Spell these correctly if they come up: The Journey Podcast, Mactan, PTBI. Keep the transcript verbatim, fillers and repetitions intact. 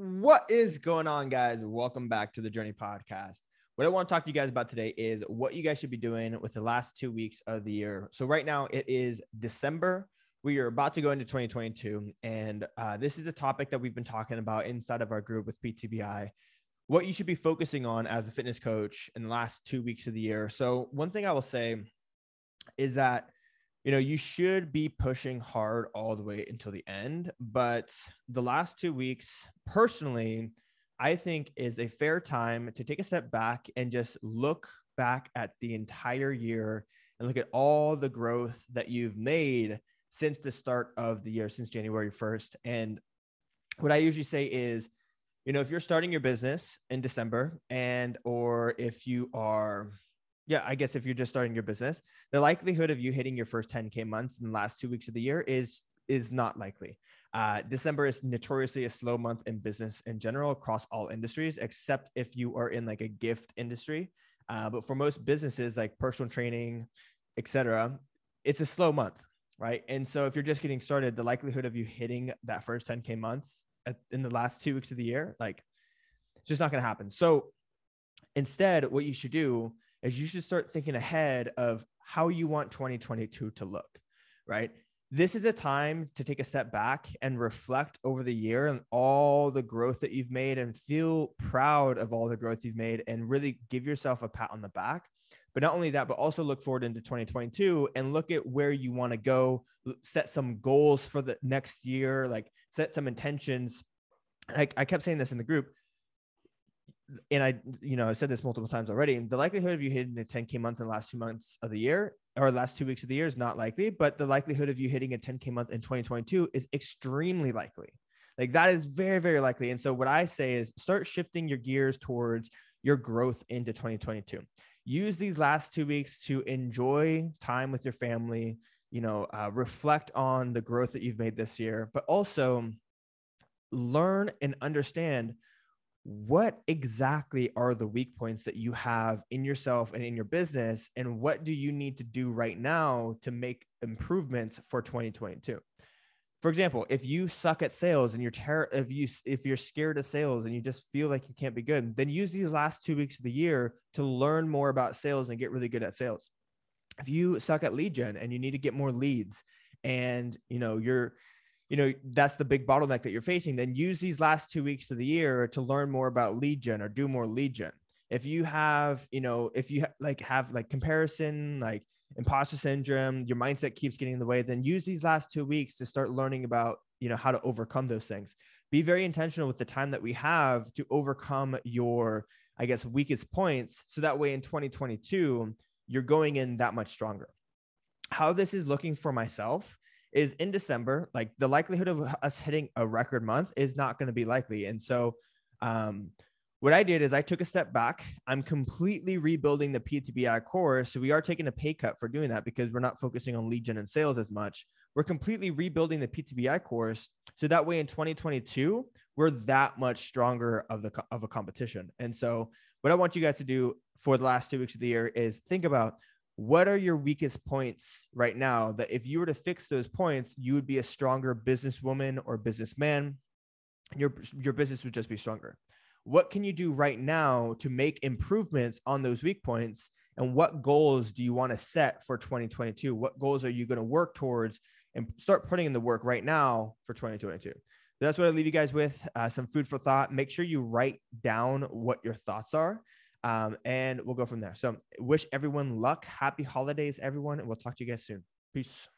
What is going on, guys? Welcome back to the Journey Podcast. What I want to talk to you guys about today is what you guys should be doing with the last two weeks of the year. So right now it is December. We are about to go into twenty twenty-two. And uh, this is a topic that we've been talking about inside of our group with P T B I, what you should be focusing on as a fitness coach in the last two weeks of the year. So one thing I will say is that, you know, you should be pushing hard all the way until the end, but the last two weeks, personally, I think is a fair time to take a step back and just look back at the entire year and look at all the growth that you've made since the start of the year, since January first. And what I usually say is, you know, if you're starting your business in December and, or if you are, yeah, I guess if you're just starting your business, the likelihood of you hitting your first ten K months in the last two weeks of the year is, is not likely. Uh, December is notoriously a slow month in business in general across all industries, except if you are in like a gift industry. Uh, but for most businesses, like personal training, et cetera, it's a slow month, right? And so if you're just getting started, the likelihood of you hitting that first ten K month at, in the last two weeks of the year, like it's just not going to happen. So instead, what you should do is you should start thinking ahead of how you want twenty twenty-two to look, right? This is a time to take a step back and reflect over the year and all the growth that you've made and feel proud of all the growth you've made and really give yourself a pat on the back. But not only that, but also look forward into twenty twenty-two and look at where you want to go, set some goals for the next year, like set some intentions. I, I kept saying this in the group, and I, you know, I said this multiple times already, and the likelihood of you hitting a ten K month in the last two months of the year or last two weeks of the year is not likely, but the likelihood of you hitting a ten K month in twenty twenty-two is extremely likely. Like that is very, very likely. And so what I say is start shifting your gears towards your growth into twenty twenty-two. Use these last two weeks to enjoy time with your family, you know, uh, reflect on the growth that you've made this year, but also learn and understand what exactly are the weak points that you have in yourself and in your business, and what do you need to do right now to make improvements for twenty twenty-two? For example, if you suck at sales and you're ter- if you if you're scared of sales and you just feel like you can't be good, then use these last two weeks of the year to learn more about sales and get really good at sales. If you suck at lead gen and you need to get more leads, and you know you're you know, that's the big bottleneck that you're facing, then use these last two weeks of the year to learn more about lead gen or do more lead gen. If you have, you know, if you ha- like have like comparison, like imposter syndrome, your mindset keeps getting in the way, then use these last two weeks to start learning about, you know, how to overcome those things. Be very intentional with the time that we have to overcome your, I guess, weakest points. So that way in twenty twenty-two, you're going in that much stronger. How this is looking for myself is in December, like the likelihood of us hitting a record month is not going to be likely. And so um, what I did is I took a step back. I'm completely rebuilding the P T B I course. So we are taking a pay cut for doing that because we're not focusing on lead gen and sales as much. We're completely rebuilding the P T B I course. So that way in twenty twenty-two, we're that much stronger of the of a competition. And so what I want you guys to do for the last two weeks of the year is think about, what are your weakest points right now that if you were to fix those points, you would be a stronger businesswoman or businessman. Your, your business would just be stronger. What can you do right now to make improvements on those weak points? And what goals do you want to set for twenty twenty-two? What goals are you going to work towards and start putting in the work right now for twenty twenty-two? That's what I leave you guys with, uh, some food for thought. Make sure you write down what your thoughts are. Um, and we'll go from there. So wish everyone luck. Happy holidays, everyone. And we'll talk to you guys soon. Peace.